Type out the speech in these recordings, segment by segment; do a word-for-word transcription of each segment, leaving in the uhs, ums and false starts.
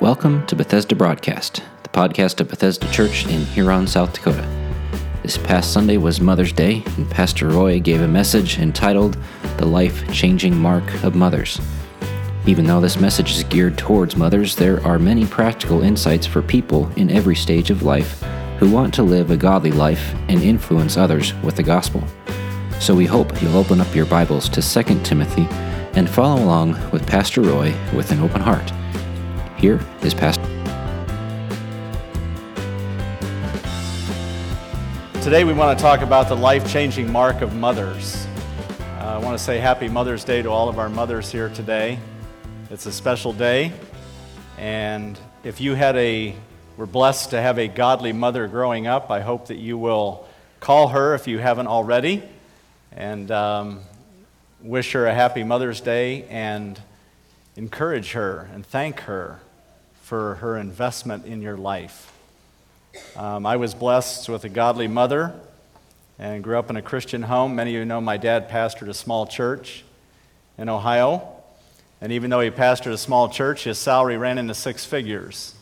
Welcome to Bethesda Broadcast, the podcast of Bethesda Church in Huron, South Dakota. This past Sunday was Mother's Day, and Pastor Roy gave a message entitled, The Life-Changing Mark of Mothers. Even though this message is geared towards mothers, there are many practical insights for people in every stage of life who want to live a godly life and influence others with the gospel. So we hope you'll open up your Bibles to Second Timothy and follow along with Pastor Roy with an open heart. Here is Pastor. Today we want to talk about the life-changing mark of mothers. Uh, I want to say happy Mother's Day to all of our mothers here today. It's a special day, and if you had a, were blessed to have a godly mother growing up, I hope that you will call her if you haven't already, and um, wish her a happy Mother's Day, and encourage her and thank her for her investment in your life. Um, I was blessed with a godly mother and grew up in a Christian home. Many of you know my dad pastored a small church in Ohio. And even though he pastored a small church, his salary ran into six figures,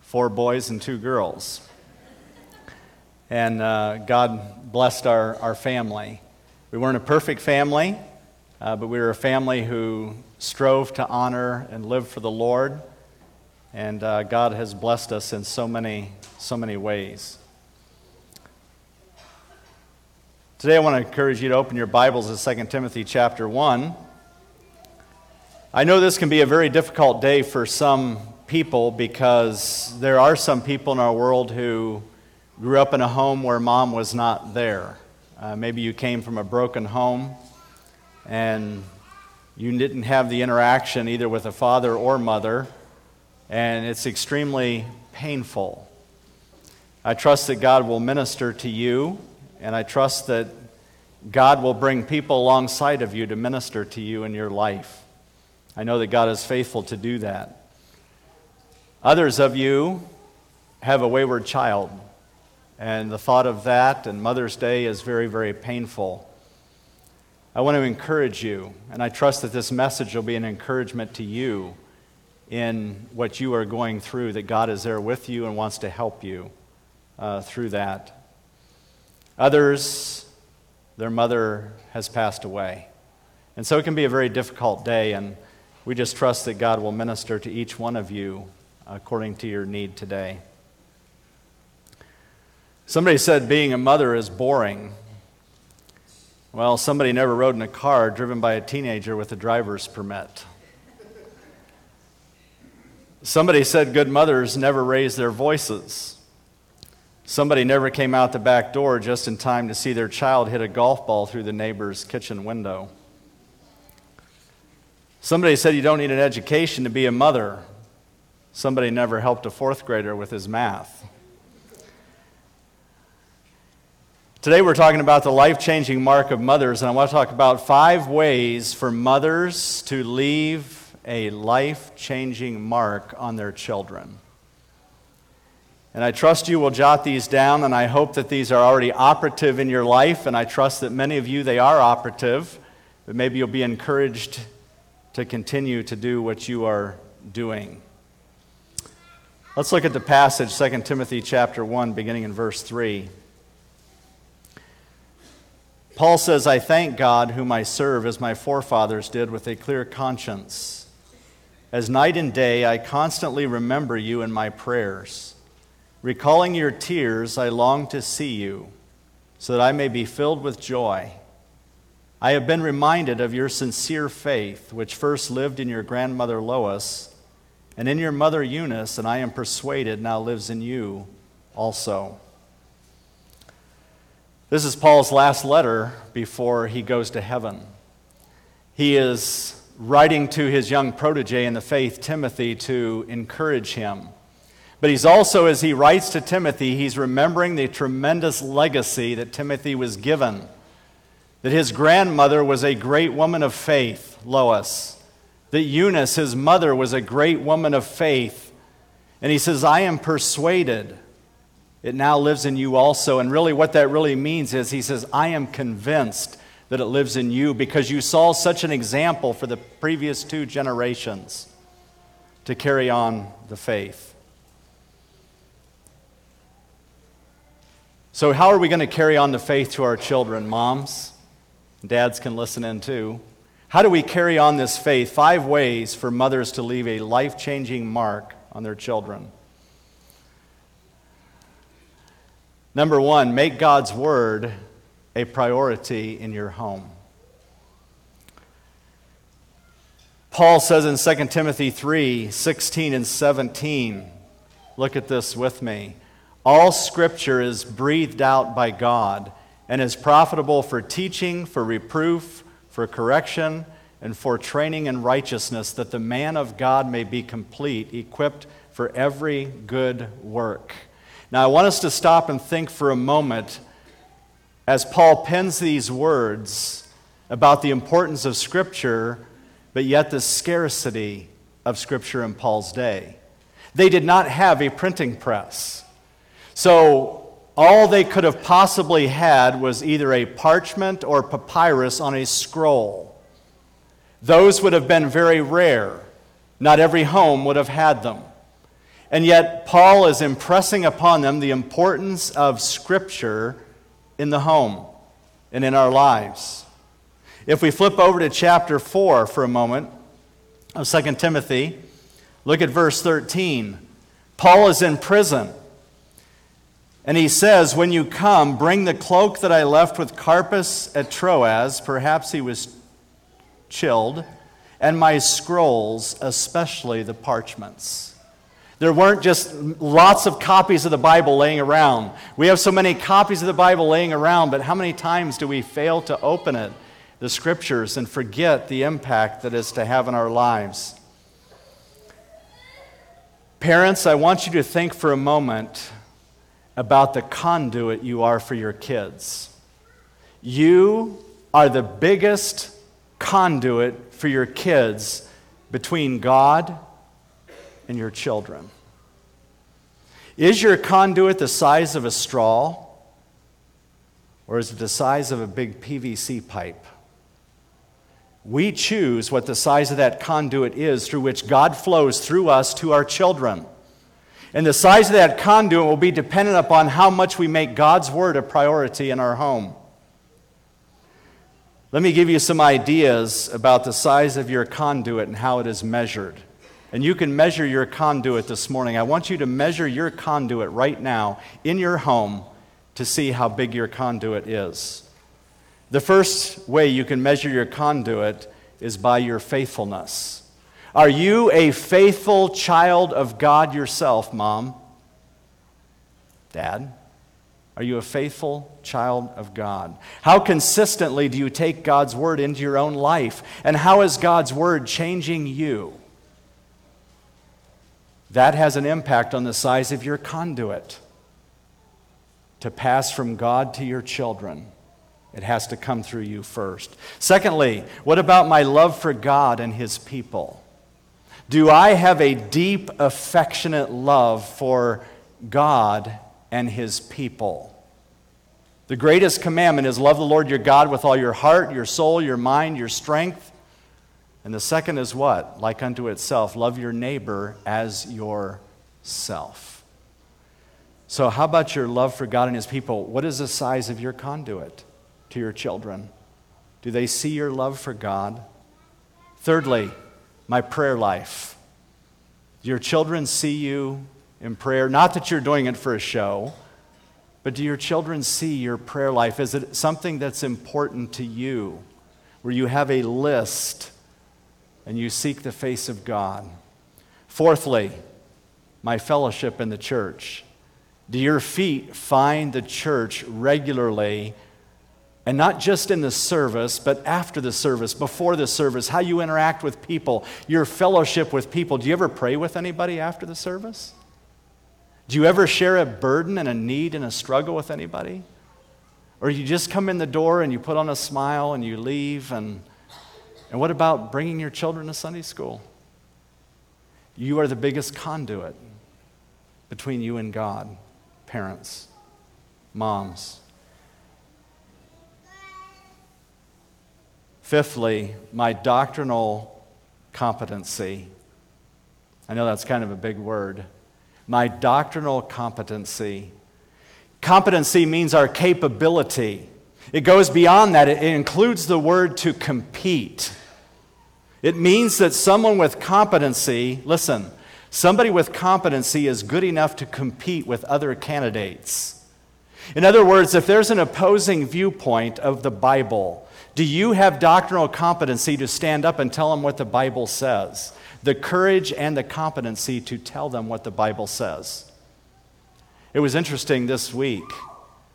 four boys and two girls. And uh, God blessed our, our family. We weren't a perfect family, uh, but we were a family who strove to honor and live for the Lord. And uh, God has blessed us in so many, so many ways. Today I want to encourage you to open your Bibles to Second Timothy chapter one. I know this can be a very difficult day for some people because there are some people in our world who grew up in a home where mom was not there. Uh, maybe you came from a broken home and you didn't have the interaction either with a father or mother, and it's extremely painful. I trust that God will minister to you, and I trust that God will bring people alongside of you to minister to you in your life. I know that God is faithful to do that. Others of you have a wayward child, and the thought of that and Mother's Day is very, very painful. I want to encourage you, and I trust that this message will be an encouragement to you in what you are going through, that God is there with you and wants to help you uh, through that. Others, their mother has passed away. And so it can be a very difficult day, and we just trust that God will minister to each one of you according to your need today. Somebody said being a mother is boring. Well, somebody never rode in a car driven by a teenager with a driver's permit. Somebody said good mothers never raise their voices. Somebody never came out the back door just in time to see their child hit a golf ball through the neighbor's kitchen window. Somebody said you don't need an education to be a mother. Somebody never helped a fourth grader with his math. Today we're talking about the life-changing mark of mothers, and I want to talk about five ways for mothers to leave a life-changing mark on their children. And I trust you will jot these down, and I hope that these are already operative in your life, and I trust that many of you, they are operative, but maybe you'll be encouraged to continue to do what you are doing. Let's look at the passage, Second Timothy chapter one, beginning in verse three. Paul says, I thank God, whom I serve as my forefathers did with a clear conscience. As night and day, I constantly remember you in my prayers. Recalling your tears, I long to see you, so that I may be filled with joy. I have been reminded of your sincere faith, which first lived in your grandmother Lois, and in your mother Eunice, and I am persuaded now lives in you also. This is Paul's last letter before he goes to heaven. He is writing to his young protege in the faith, Timothy, to encourage him. But he's also, as he writes to Timothy, he's remembering the tremendous legacy that Timothy was given. That his grandmother was a great woman of faith, Lois. That Eunice, his mother, was a great woman of faith. And he says, I am persuaded. It now lives in you also. And really what that really means is he says, I am convinced that it lives in you because you saw such an example for the previous two generations. to carry on the faith. So how are we going to carry on the faith to our children? Moms, dads can listen in too. How do we carry on this faith? Five ways for mothers to leave a life-changing mark on their children. Number one, make God's word a priority in your home. Paul says in Second Timothy three, sixteen and seventeen, look at this with me. All scripture is breathed out by God and is profitable for teaching, for reproof, for correction, and for training in righteousness, that the man of God may be complete, equipped for every good work. Now, I want us to stop and think for a moment as Paul pens these words about the importance of Scripture, but yet the scarcity of Scripture in Paul's day. They did not have a printing press. So all they could have possibly had was either a parchment or papyrus on a scroll. Those would have been very rare. Not every home would have had them. And yet, Paul is impressing upon them the importance of Scripture in the home and in our lives. If we flip over to chapter four for a moment of Second Timothy, look at verse thirteen. Paul is in prison, and he says, "When you come, bring the cloak that I left with Carpus at Troas," perhaps he was chilled, "and my scrolls, especially the parchments." There weren't just lots of copies of the Bible laying around. We have so many copies of the Bible laying around, but how many times do we fail to open it, the Scriptures, and forget the impact that it's to have in our lives? Parents, I want you to think for a moment about the conduit you are for your kids. You are the biggest conduit for your kids between God and your children. Is your conduit the size of a straw, or is it the size of a big P V C pipe? We choose what the size of that conduit is through which God flows through us to our children. And the size of that conduit will be dependent upon how much we make God's word a priority in our home. Let me give you some ideas about the size of your conduit and how it is measured. And you can measure your conduit this morning. I want you to measure your conduit right now in your home to see how big your conduit is. The first way you can measure your conduit is by your faithfulness. Are you a faithful child of God yourself, Mom? Dad? Are you a faithful child of God? How consistently do you take God's word into your own life? And how is God's word changing you? That has an impact on the size of your conduit. To pass from God to your children, it has to come through you first. Secondly, what about my love for God and His people? Do I have a deep, affectionate love for God and His people? The greatest commandment is love the Lord your God with all your heart, your soul, your mind, your strength. And the second is what? Like unto itself, love your neighbor as yourself. So how about your love for God and His people? What is the size of your conduit to your children? Do they see your love for God? Thirdly, my prayer life. Do your children see you in prayer? Not that you're doing it for a show, but do your children see your prayer life? Is it something that's important to you, where you have a list and you seek the face of God? Fourthly, my fellowship in the church. Do your feet find the church regularly, and not just in the service, but after the service, before the service, how you interact with people, your fellowship with people? Do you ever pray with anybody after the service? Do you ever share a burden and a need and a struggle with anybody? Or you just come in the door and you put on a smile and you leave? and... And what about bringing your children to Sunday school? You are the biggest conduit between you and God, parents, moms. Fifthly, my doctrinal competency. I know that's kind of a big word. My doctrinal competency. Competency means our capability. It goes beyond that. It includes the word to compete. It means that someone with competency, listen, somebody with competency is good enough to compete with other candidates. In other words, if there's an opposing viewpoint of the Bible, do you have doctrinal competency to stand up and tell them what the Bible says? The courage and the competency to tell them what the Bible says. It was interesting this week.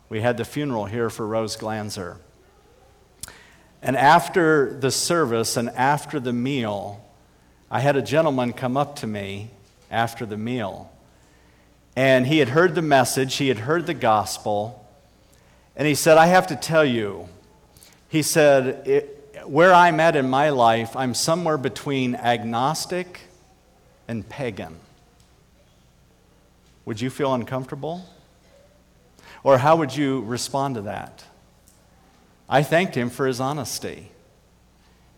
We had the funeral here for Rose Glanzer. And after the service and after the meal, I had a gentleman come up to me after the meal. And he had heard the message, he had heard the gospel, and he said, I have to tell you, he said, it, where I'm at in my life, I'm somewhere between agnostic and pagan. Would you feel uncomfortable? Or how would you respond to that? I thanked him for his honesty.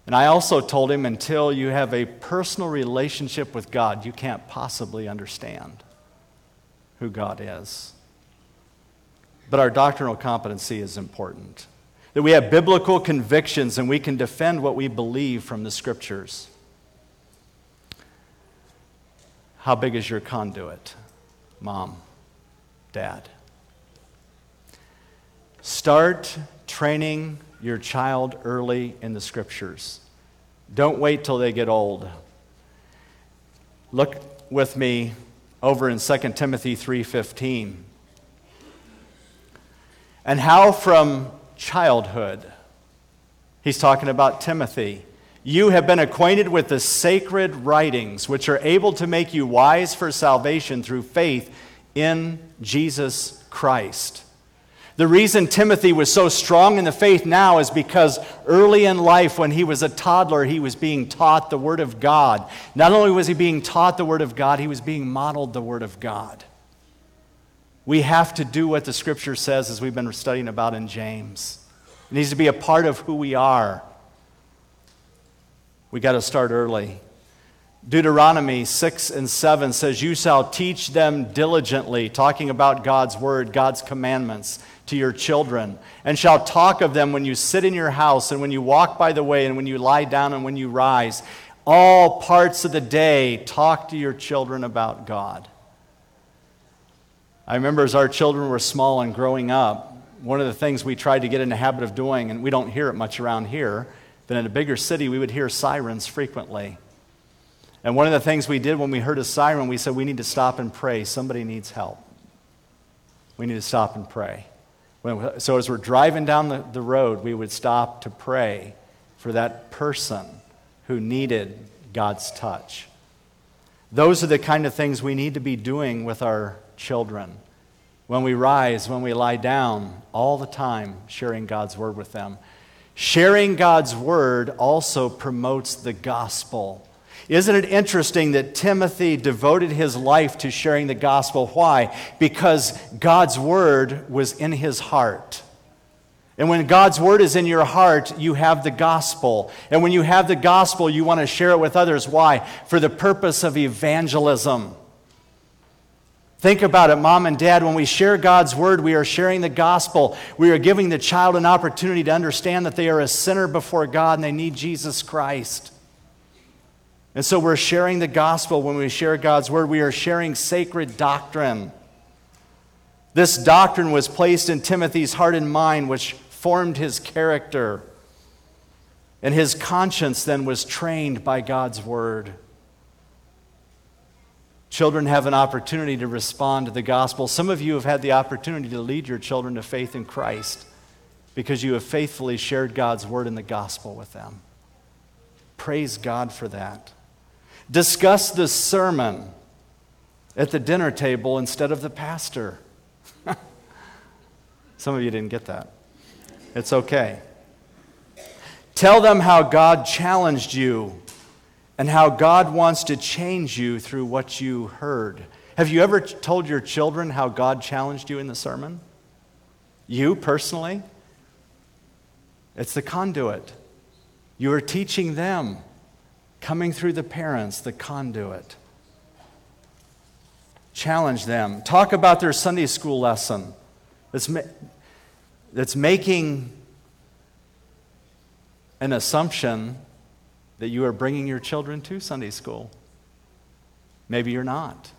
And I also told him, until you have a personal relationship with God, you can't possibly understand who God is. But our doctrinal competency is important. That we have biblical convictions and we can defend what we believe from the Scriptures. How big is your conduit, Mom, Dad? Start training your child early in the Scriptures. Don't wait till they get old. Look with me over in Second Timothy three fifteen. And how from childhood, he's talking about Timothy, you have been acquainted with the sacred writings, which are able to make you wise for salvation through faith in Jesus Christ. The reason Timothy was so strong in the faith now is because early in life, when he was a toddler, he was being taught the Word of God. Not only was he being taught the Word of God, he was being modeled the Word of God. We have to do what the Scripture says, as we've been studying about in James. It needs to be a part of who we are. We got to start early. Deuteronomy six and seven says, you shall teach them diligently, talking about God's word, God's commandments, to your children, and shall talk of them when you sit in your house, and when you walk by the way, and when you lie down, and when you rise. All parts of the day, talk to your children about God. I remember as our children were small and growing up, one of the things we tried to get in the habit of doing, and we don't hear it much around here, but in a bigger city we would hear sirens frequently. And one of the things we did when we heard a siren, we said, we need to stop and pray. Somebody needs help. We need to stop and pray. So as we're driving down the, the road, we would stop to pray for that person who needed God's touch. Those are the kind of things we need to be doing with our children. When we rise, when we lie down, all the time sharing God's word with them. Sharing God's word also promotes the gospel. Isn't it interesting that Timothy devoted his life to sharing the gospel? Why? Because God's word was in his heart. And when God's word is in your heart, you have the gospel. And when you have the gospel, you want to share it with others. Why? For the purpose of evangelism. Think about it, Mom and Dad. When we share God's word, we are sharing the gospel. We are giving the child an opportunity to understand that they are a sinner before God and they need Jesus Christ. And so we're sharing the gospel when we share God's word. We are sharing sacred doctrine. This doctrine was placed in Timothy's heart and mind, which formed his character. And his conscience then was trained by God's word. Children have an opportunity to respond to the gospel. Some of you have had the opportunity to lead your children to faith in Christ because you have faithfully shared God's word and the gospel with them. Praise God for that. Discuss the sermon at the dinner table instead of the pastor. Some of you didn't get that. It's okay. Tell them how God challenged you and how God wants to change you through what you heard. Have you ever told your children how God challenged you in the sermon? You personally? It's the conduit. You are teaching them, coming through the parents, the conduit. Challenge them. Talk about their Sunday school lesson that's, ma- that's making an assumption that you are bringing your children to Sunday school. Maybe you're not.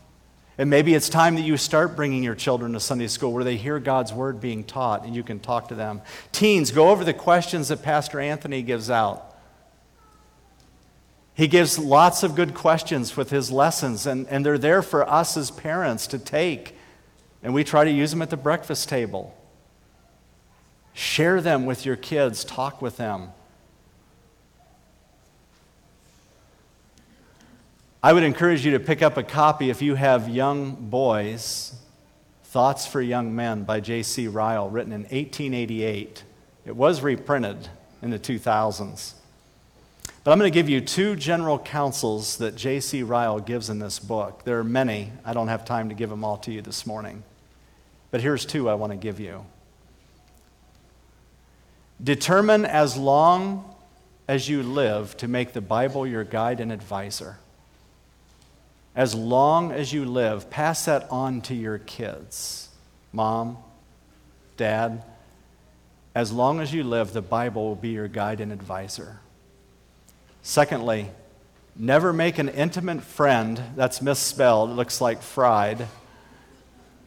And maybe it's time that you start bringing your children to Sunday school where they hear God's word being taught and you can talk to them. Teens, go over the questions that Pastor Anthony gives out. He gives lots of good questions with his lessons, and, and they're there for us as parents to take, and we try to use them at the breakfast table. Share them with your kids. Talk with them. I would encourage you to pick up a copy if you have young boys, Thoughts for Young Men by J C Ryle, written in eighteen eighty-eight. It was reprinted in the two thousands. But I'm going to give you two general counsels that J C Ryle gives in this book. There are many. I don't have time to give them all to you this morning. But here's two I want to give you. Determine as long as you live to make the Bible your guide and advisor. As long as you live, pass that on to your kids. Mom, Dad, as long as you live, the Bible will be your guide and advisor. Secondly, never make an intimate friend. That's misspelled. It looks like fried.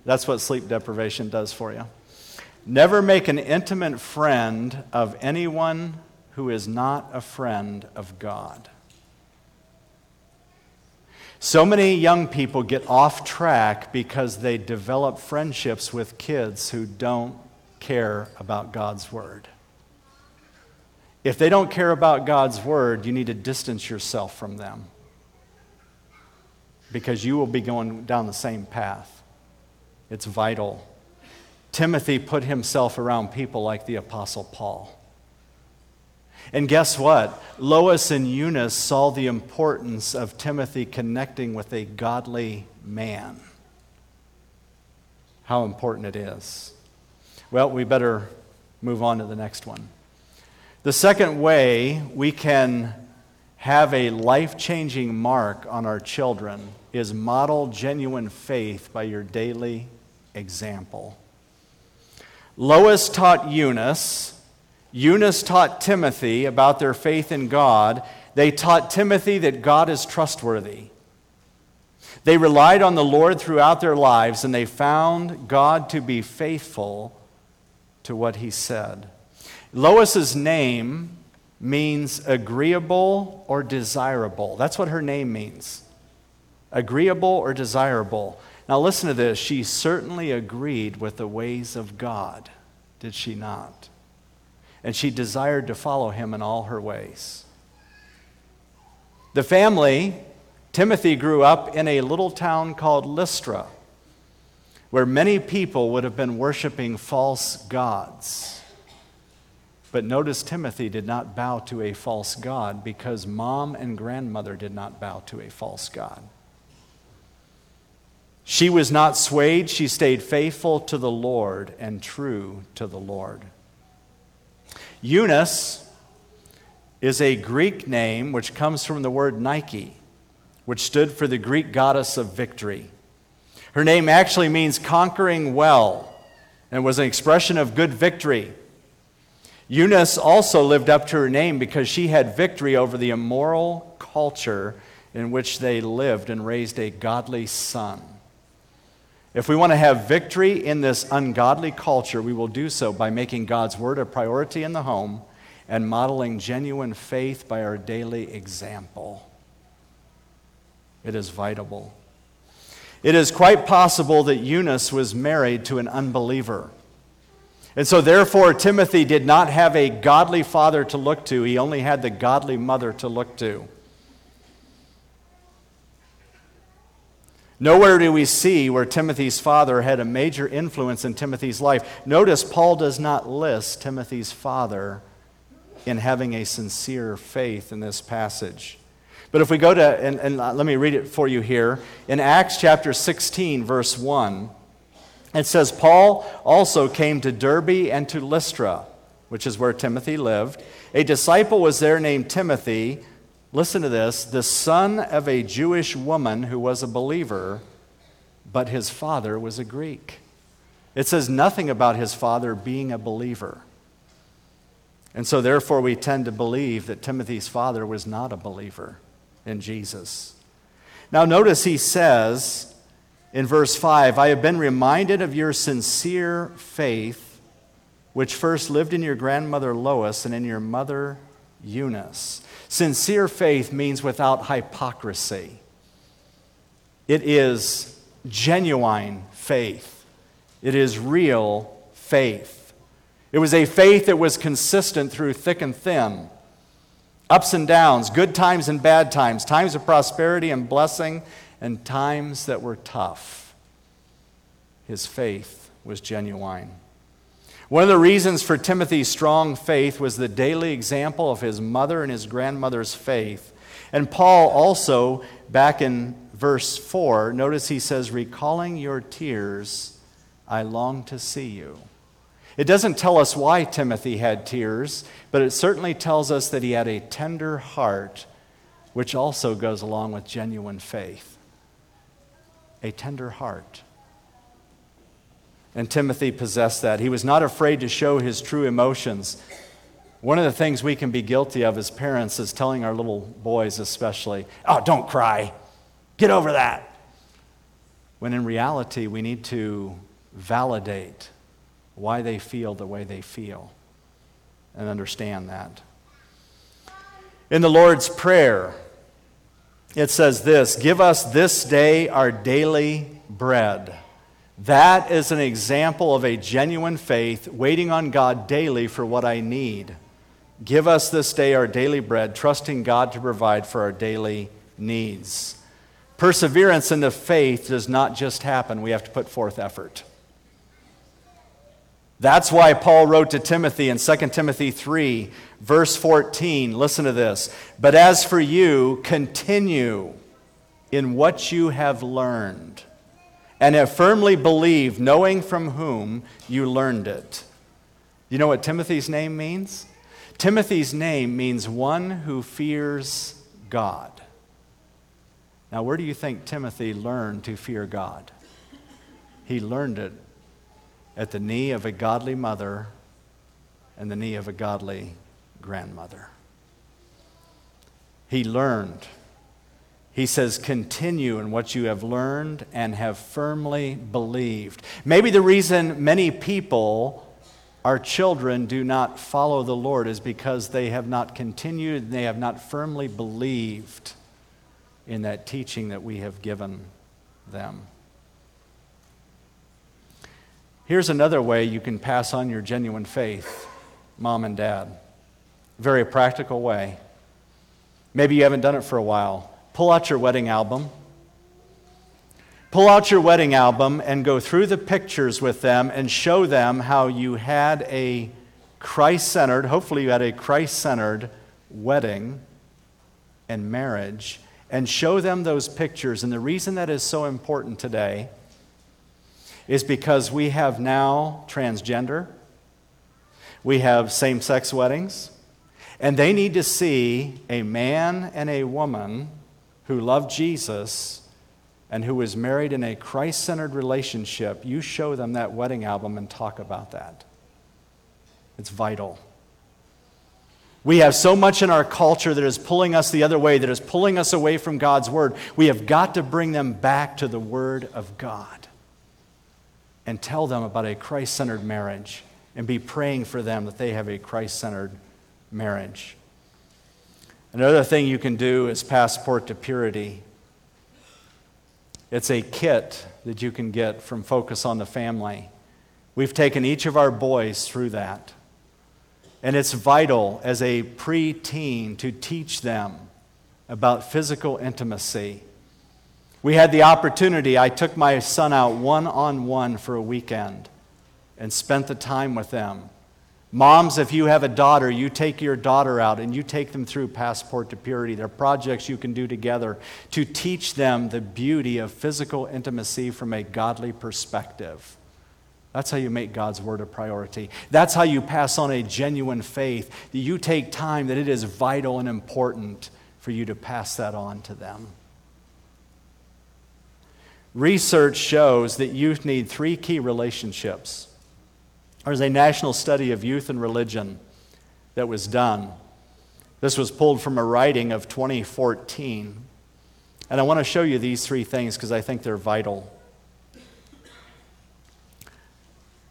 That's what sleep deprivation does for you. Never make an intimate friend of anyone who is not a friend of God. So many young people get off track because they develop friendships with kids who don't care about God's word. If they don't care about God's word, you need to distance yourself from them because you will be going down the same path. It's vital. Timothy put himself around people like the Apostle Paul. And guess what? Lois and Eunice saw the importance of Timothy connecting with a godly man. How important it is. Well, we better move on to the next one. The second way we can have a life-changing mark on our children is model genuine faith by your daily example. Lois taught Eunice. Eunice taught Timothy about their faith in God. They taught Timothy that God is trustworthy. They relied on the Lord throughout their lives, and they found God to be faithful to what he said. Lois's name means agreeable or desirable. That's what her name means. Agreeable or desirable. Now listen to this. She certainly agreed with the ways of God, did she not? And she desired to follow him in all her ways. The family, Timothy grew up in a little town called Lystra, where many people would have been worshiping false gods. But notice Timothy did not bow to a false god because mom and grandmother did not bow to a false god. She was not swayed. She stayed faithful to the Lord and true to the Lord. Eunice is a Greek name which comes from the word Nike, which stood for the Greek goddess of victory. Her name actually means conquering well and was an expression of good victory. Eunice also lived up to her name because she had victory over the immoral culture in which they lived and raised a godly son. If we want to have victory in this ungodly culture, we will do so by making God's word a priority in the home and modeling genuine faith by our daily example. It is vital. It is quite possible that Eunice was married to an unbeliever. And so therefore, Timothy did not have a godly father to look to. He only had the godly mother to look to. Nowhere do we see where Timothy's father had a major influence in Timothy's life. Notice Paul does not list Timothy's father in having a sincere faith in this passage. But if we go to, and, and let me read it for you here. In Acts chapter sixteen, verse one, it says, Paul also came to Derbe and to Lystra, which is where Timothy lived. A disciple was there named Timothy, listen to this, the son of a Jewish woman who was a believer, but his father was a Greek. It says nothing about his father being a believer. And so therefore we tend to believe that Timothy's father was not a believer in Jesus. Now notice he says in verse five, I have been reminded of your sincere faith, which first lived in your grandmother Lois and in your mother Eunice. Sincere faith means without hypocrisy. It is genuine faith. It is real faith. It was a faith that was consistent through thick and thin, ups and downs, good times and bad times, times of prosperity and blessing, and times that were tough. His faith was genuine. One of the reasons for Timothy's strong faith was the daily example of his mother and his grandmother's faith. And Paul also, back in verse four, notice he says, recalling your tears, I long to see you. It doesn't tell us why Timothy had tears, but it certainly tells us that he had a tender heart, which also goes along with genuine faith. A tender heart. And Timothy possessed that. He was not afraid to show his true emotions. One of the things we can be guilty of as parents is telling our little boys especially, oh, don't cry. Get over that. When in reality, we need to validate why they feel the way they feel, and understand that. In the Lord's Prayer, it says this, give us this day our daily bread. That is an example of a genuine faith, waiting on God daily for what I need. Give us this day our daily bread, trusting God to provide for our daily needs. Perseverance in the faith does not just happen. We have to put forth effort. That's why Paul wrote to Timothy in Second Timothy three, verse fourteen. Listen to this. But as for you, continue in what you have learned and have firmly believed, knowing from whom you learned it. You know what Timothy's name means? Timothy's name means one who fears God. Now, where do you think Timothy learned to fear God? He learned it at the knee of a godly mother and the knee of a godly grandmother. He learned. He says, continue in what you have learned and have firmly believed. Maybe the reason many people, our children, do not follow the Lord is because they have not continued and they have not firmly believed in that teaching that we have given them. Here's another way you can pass on your genuine faith, mom and dad. Very practical way. Maybe you haven't done it for a while. Pull out your wedding album. Pull out your wedding album and go through the pictures with them and show them how you had a Christ-centered, hopefully you had a Christ-centered wedding and marriage, and show them those pictures. And the reason that is so important today is because we have now transgender, we have same-sex weddings, and they need to see a man and a woman who love Jesus and who is married in a Christ-centered relationship. You show them that wedding album and talk about that. It's vital. We have so much in our culture that is pulling us the other way, that is pulling us away from God's Word. We have got to bring them back to the Word of God and tell them about a Christ-centered marriage and be praying for them that they have a Christ-centered marriage. Another thing you can do is Passport to Purity. It's a kit that you can get from Focus on the Family. We've taken each of our boys through that. And it's vital as a preteen to teach them about physical intimacy. We had the opportunity, I took my son out one-on-one for a weekend and spent the time with them. Moms, if you have a daughter, you take your daughter out and you take them through Passport to Purity. There are projects you can do together to teach them the beauty of physical intimacy from a godly perspective. That's how you make God's Word a priority. That's how you pass on a genuine faith, that you take time, that it is vital and important for you to pass that on to them. Research shows that youth need three key relationships. There's a national study of youth and religion that was done. This was pulled from a writing of twenty fourteen. And I want to show you these three things because I think they're vital.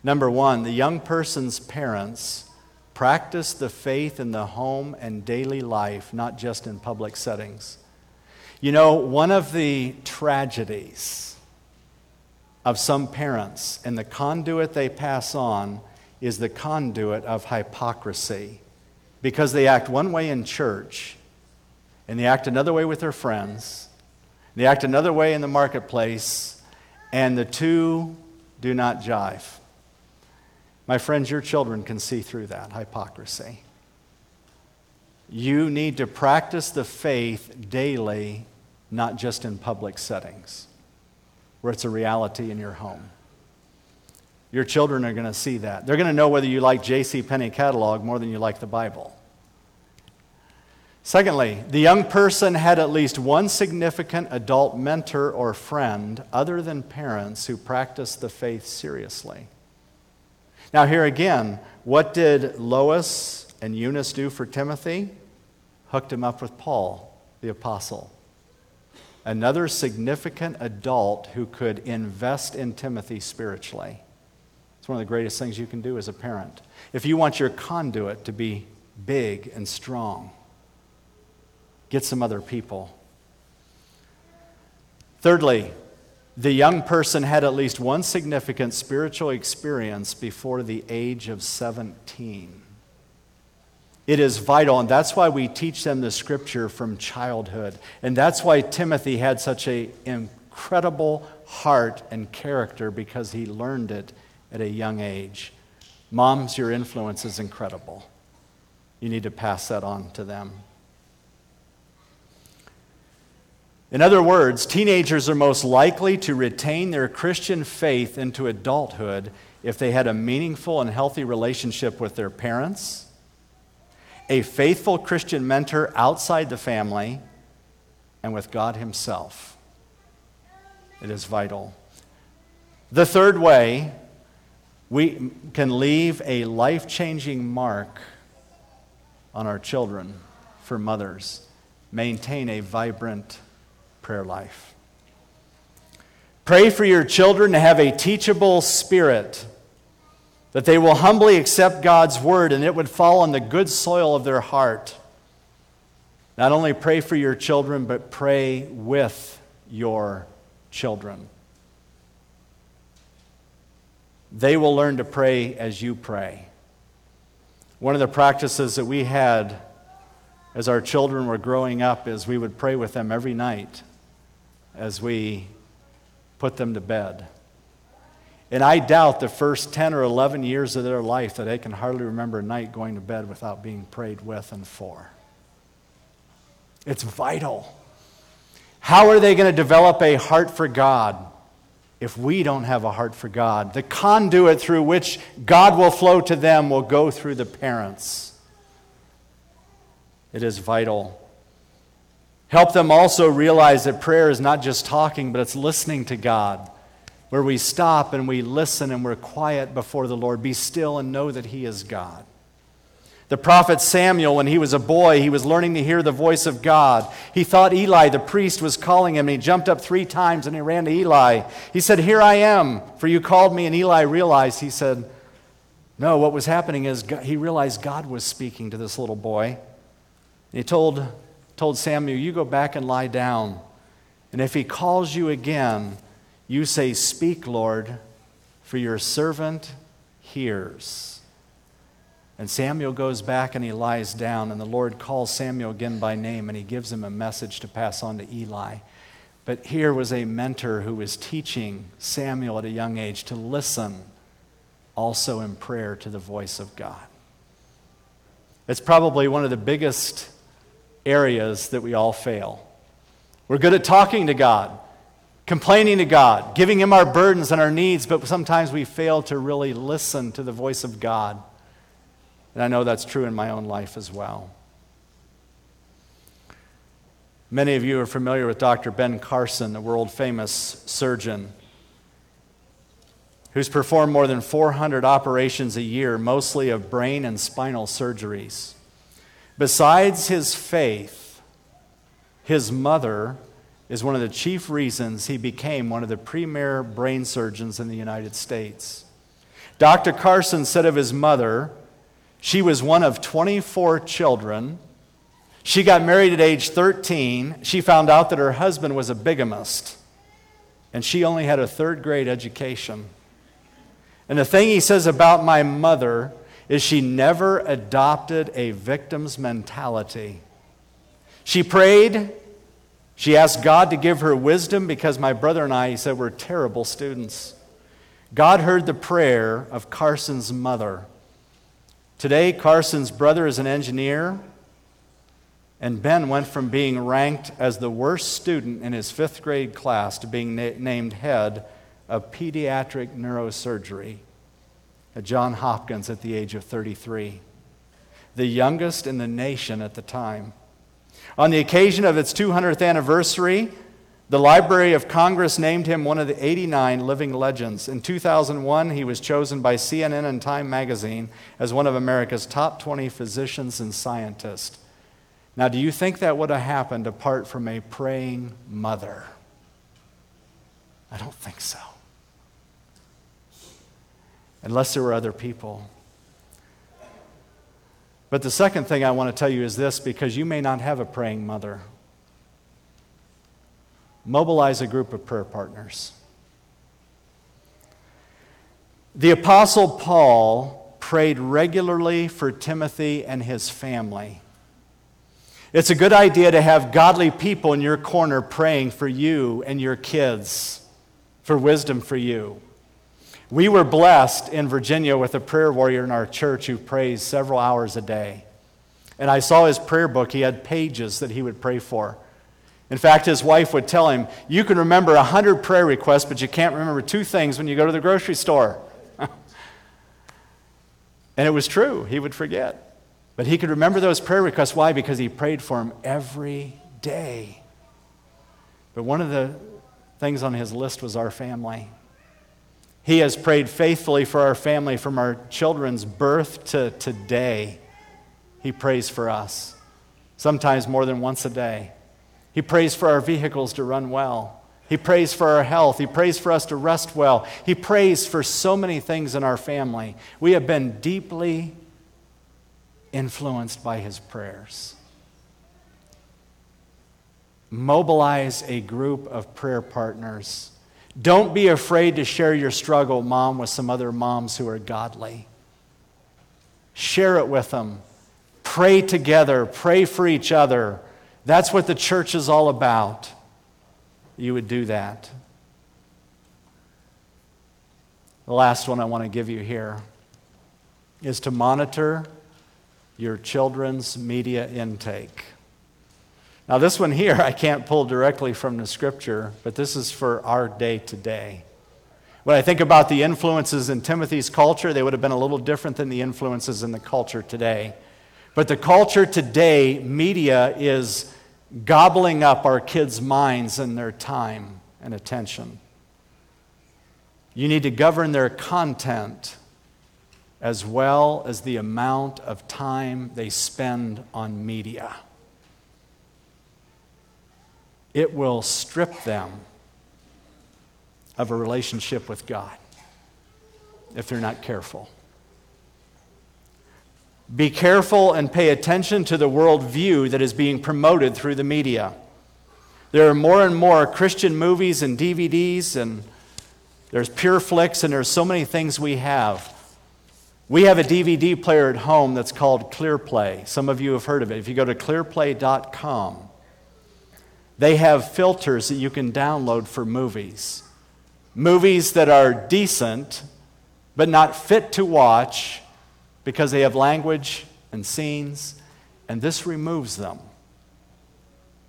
Number one, the young person's parents practice the faith in the home and daily life, not just in public settings. You know, one of the tragedies of some parents and the conduit they pass on is the conduit of hypocrisy, because they act one way in church and they act another way with their friends, they act another way in the marketplace, and the two do not jive. My friends, your children can see through that hypocrisy. You need to practice the faith daily, not just in public settings, where it's a reality in your home. Your children are going to see that. They're going to know whether you like J C Penney catalog more than you like the Bible. Secondly, the young person had at least one significant adult mentor or friend other than parents who practiced the faith seriously. Now here again, what did Lois and Eunice do for Timothy? Hooked him up with Paul, the apostle. Another significant adult who could invest in Timothy spiritually. It's one of the greatest things you can do as a parent, if you want your conduit to be big and strong. Get some other people. Thirdly, the young person had at least one significant spiritual experience before the age of seventeen. It is vital, and that's why we teach them the scripture from childhood. And that's why Timothy had such an incredible heart and character, because he learned it at a young age. Moms, your influence is incredible. You need to pass that on to them. In other words, teenagers are most likely to retain their Christian faith into adulthood if they had a meaningful and healthy relationship with their parents, a faithful Christian mentor outside the family, and with God Himself. It is vital. The third way we can leave a life-changing mark on our children, for mothers, maintain a vibrant prayer life. Pray for your children to have a teachable spirit, that they will humbly accept God's word and it would fall on the good soil of their heart. Not only pray for your children, but pray with your children. They will learn to pray as you pray. One of the practices that we had as our children were growing up is we would pray with them every night as we put them to bed. And I doubt the first ten or eleven years of their life that they can hardly remember a night going to bed without being prayed with and for. It's vital. How are they going to develop a heart for God if we don't have a heart for God? The conduit through which God will flow to them will go through the parents. It is vital. Help them also realize that prayer is not just talking, but it's listening to God, where we stop and we listen and we're quiet before the Lord. Be still and know that He is God. The prophet Samuel, when he was a boy, he was learning to hear the voice of God. He thought Eli, the priest, was calling him, and he jumped up three times and he ran to Eli. He said, "Here I am, for you called me." And Eli realized, he said, no, what was happening is God, he realized God was speaking to this little boy. And he told, told Samuel, "You go back and lie down. And if He calls you again, you say, 'Speak, Lord, for your servant hears.'" And Samuel goes back and he lies down, and the Lord calls Samuel again by name, and He gives him a message to pass on to Eli. But here was a mentor who was teaching Samuel at a young age to listen also in prayer to the voice of God. It's probably one of the biggest areas that we all fail. We're good at talking to God, complaining to God, giving Him our burdens and our needs, but sometimes we fail to really listen to the voice of God. And I know that's true in my own life as well. Many of you are familiar with Doctor Ben Carson, the world-famous surgeon, who's performed more than four hundred operations a year, mostly of brain and spinal surgeries. Besides his faith, his mother is one of the chief reasons he became one of the premier brain surgeons in the United States. Doctor Carson said of his mother, she was one of twenty-four children. She got married at age thirteen. She found out that her husband was a bigamist, and she only had a third grade education. And the thing he says about my mother is she never adopted a victim's mentality. She prayed. She asked God to give her wisdom because my brother and I, he said, were terrible students. God heard the prayer of Carson's mother. Today, Carson's brother is an engineer, and Ben went from being ranked as the worst student in his fifth grade class to being na- named head of pediatric neurosurgery at Johns Hopkins at the age of thirty-three, the youngest in the nation at the time. On the occasion of its two hundredth anniversary, the Library of Congress named him one of the eighty-nine living legends. In two thousand one, he was chosen by C N N and Time magazine as one of America's top twenty physicians and scientists. Now, do you think that would have happened apart from a praying mother? I don't think so. Unless there were other people. But the second thing I want to tell you is this, because you may not have a praying mother. Mobilize a group of prayer partners. The Apostle Paul prayed regularly for Timothy and his family. It's a good idea to have godly people in your corner praying for you and your kids, for wisdom for you. We were blessed in Virginia with a prayer warrior in our church who prays several hours a day. And I saw his prayer book. He had pages that he would pray for. In fact, his wife would tell him, you can remember one hundred prayer requests, but you can't remember two things when you go to the grocery store. And it was true. He would forget. But he could remember those prayer requests. Why? Because he prayed for them every day. But one of the things on his list was our family. He has prayed faithfully for our family from our children's birth to today. He prays for us, sometimes more than once a day. He prays for our vehicles to run well. He prays for our health. He prays for us to rest well. He prays for so many things in our family. We have been deeply influenced by his prayers. Mobilize a group of prayer partners. Don't be afraid to share your struggle, mom, with some other moms who are godly. Share it with them. Pray together. Pray for each other. That's what the church is all about. You would do that. The last one I want to give you here is to monitor your children's media intake. Now, this one here, I can't pull directly from the scripture, but this is for our day today. When I think about the influences in Timothy's culture, they would have been a little different than the influences in the culture today. But the culture today, media is gobbling up our kids' minds and their time and attention. You need to govern their content as well as the amount of time they spend on media. It will strip them of a relationship with God if they're not careful. Be careful and pay attention to the worldview that is being promoted through the media. There are more and more Christian movies and D V Ds, and there's Pure Flix, and there's so many things we have. We have a D V D player at home that's called ClearPlay. Some of you have heard of it. If you go to clear play dot com, they have filters that you can download for movies. Movies that are decent, but not fit to watch because they have language and scenes, and this removes them.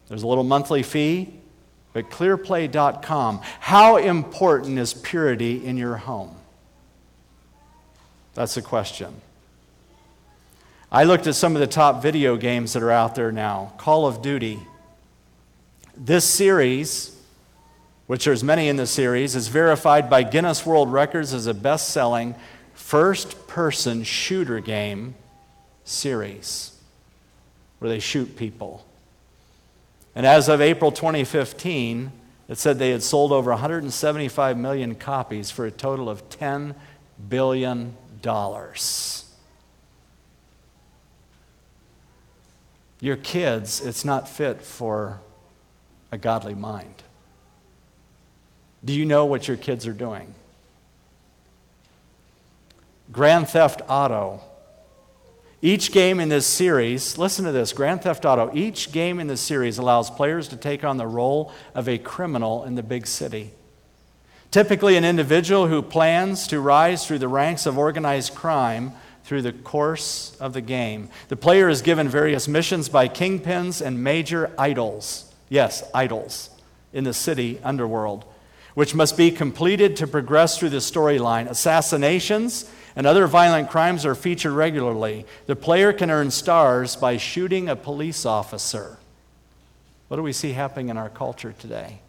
There's a little monthly fee, but clear play dot com. How important is purity in your home? That's the question. I looked at some of the top video games that are out there now. Call of Duty. This series, which there's many in the series, is verified by Guinness World Records as a best-selling first-person shooter game series where they shoot people. And as of April twenty fifteen, it said they had sold over one hundred seventy-five million copies for a total of ten billion dollars. Your kids, it's not fit for a godly mind. Do you know what your kids are doing? Grand Theft Auto. Each game in this series, listen to this, Grand Theft Auto, each game in this series allows players to take on the role of a criminal in the big city. Typically an individual who plans to rise through the ranks of organized crime through the course of the game. The player is given various missions by kingpins and major idols, yes, idols, in the city underworld, which must be completed to progress through the storyline. Assassinations and other violent crimes are featured regularly. The player can earn stars by shooting a police officer. What do we see happening in our culture today?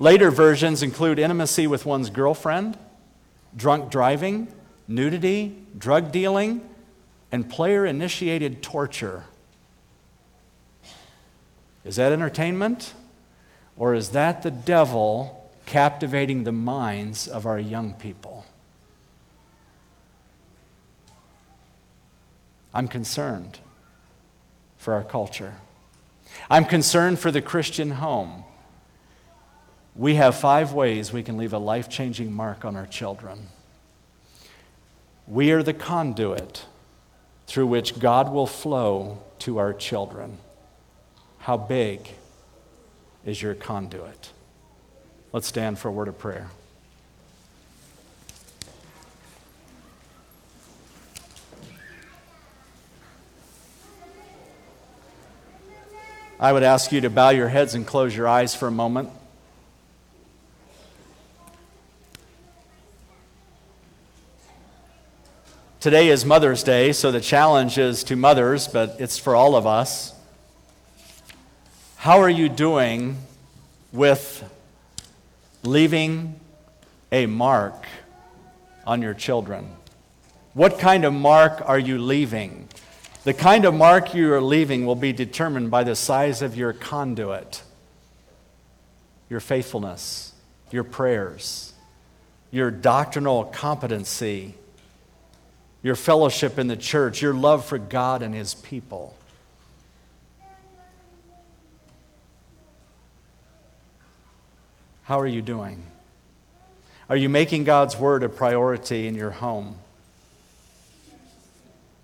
Later versions include intimacy with one's girlfriend, drunk driving, nudity, drug dealing, and player-initiated torture. Is that entertainment? Or is that the devil captivating the minds of our young people? I'm concerned for our culture. I'm concerned for the Christian home. We have five ways we can leave a life-changing mark on our children. We are the conduit through which God will flow to our children. How big is your conduit? Let's stand for a word of prayer. I would ask you to bow your heads and close your eyes for a moment. Today is Mother's Day, so the challenge is to mothers, but it's for all of us. How are you doing with leaving a mark on your children? What kind of mark are you leaving? The kind of mark you are leaving will be determined by the size of your conduit, your faithfulness, your prayers, your doctrinal competency, your fellowship in the church, your love for God and His people. How are you doing? Are you making God's word a priority in your home?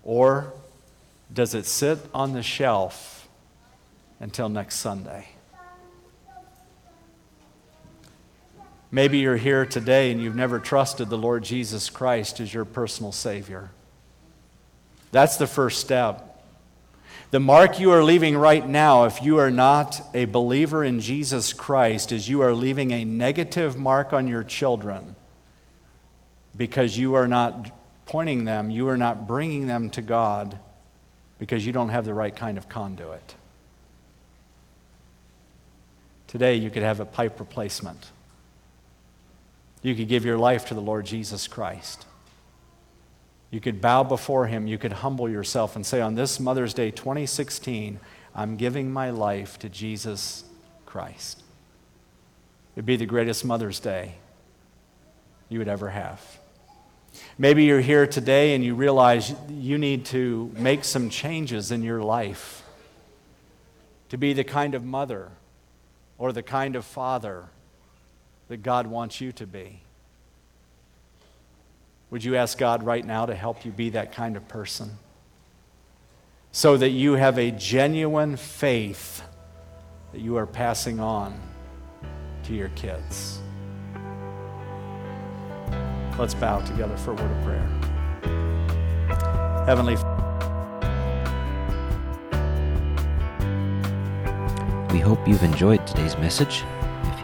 Or does it sit on the shelf until next Sunday? Maybe you're here today and you've never trusted the Lord Jesus Christ as your personal Savior. That's the first step. The mark you are leaving right now, if you are not a believer in Jesus Christ, is you are leaving a negative mark on your children because you are not pointing them, you are not bringing them to God because you don't have the right kind of conduit. Today, you could have a pipe replacement. You could give your life to the Lord Jesus Christ. You could bow before Him. You could humble yourself and say, on this Mother's Day twenty sixteen, I'm giving my life to Jesus Christ. It'd be the greatest Mother's Day you would ever have. Maybe you're here today and you realize you need to make some changes in your life to be the kind of mother or the kind of father that God wants you to be. Would you ask God right now to help you be that kind of person so that you have a genuine faith that you are passing on to your kids? Let's bow together for a word of prayer. Heavenly Father, we hope you've enjoyed today's message. If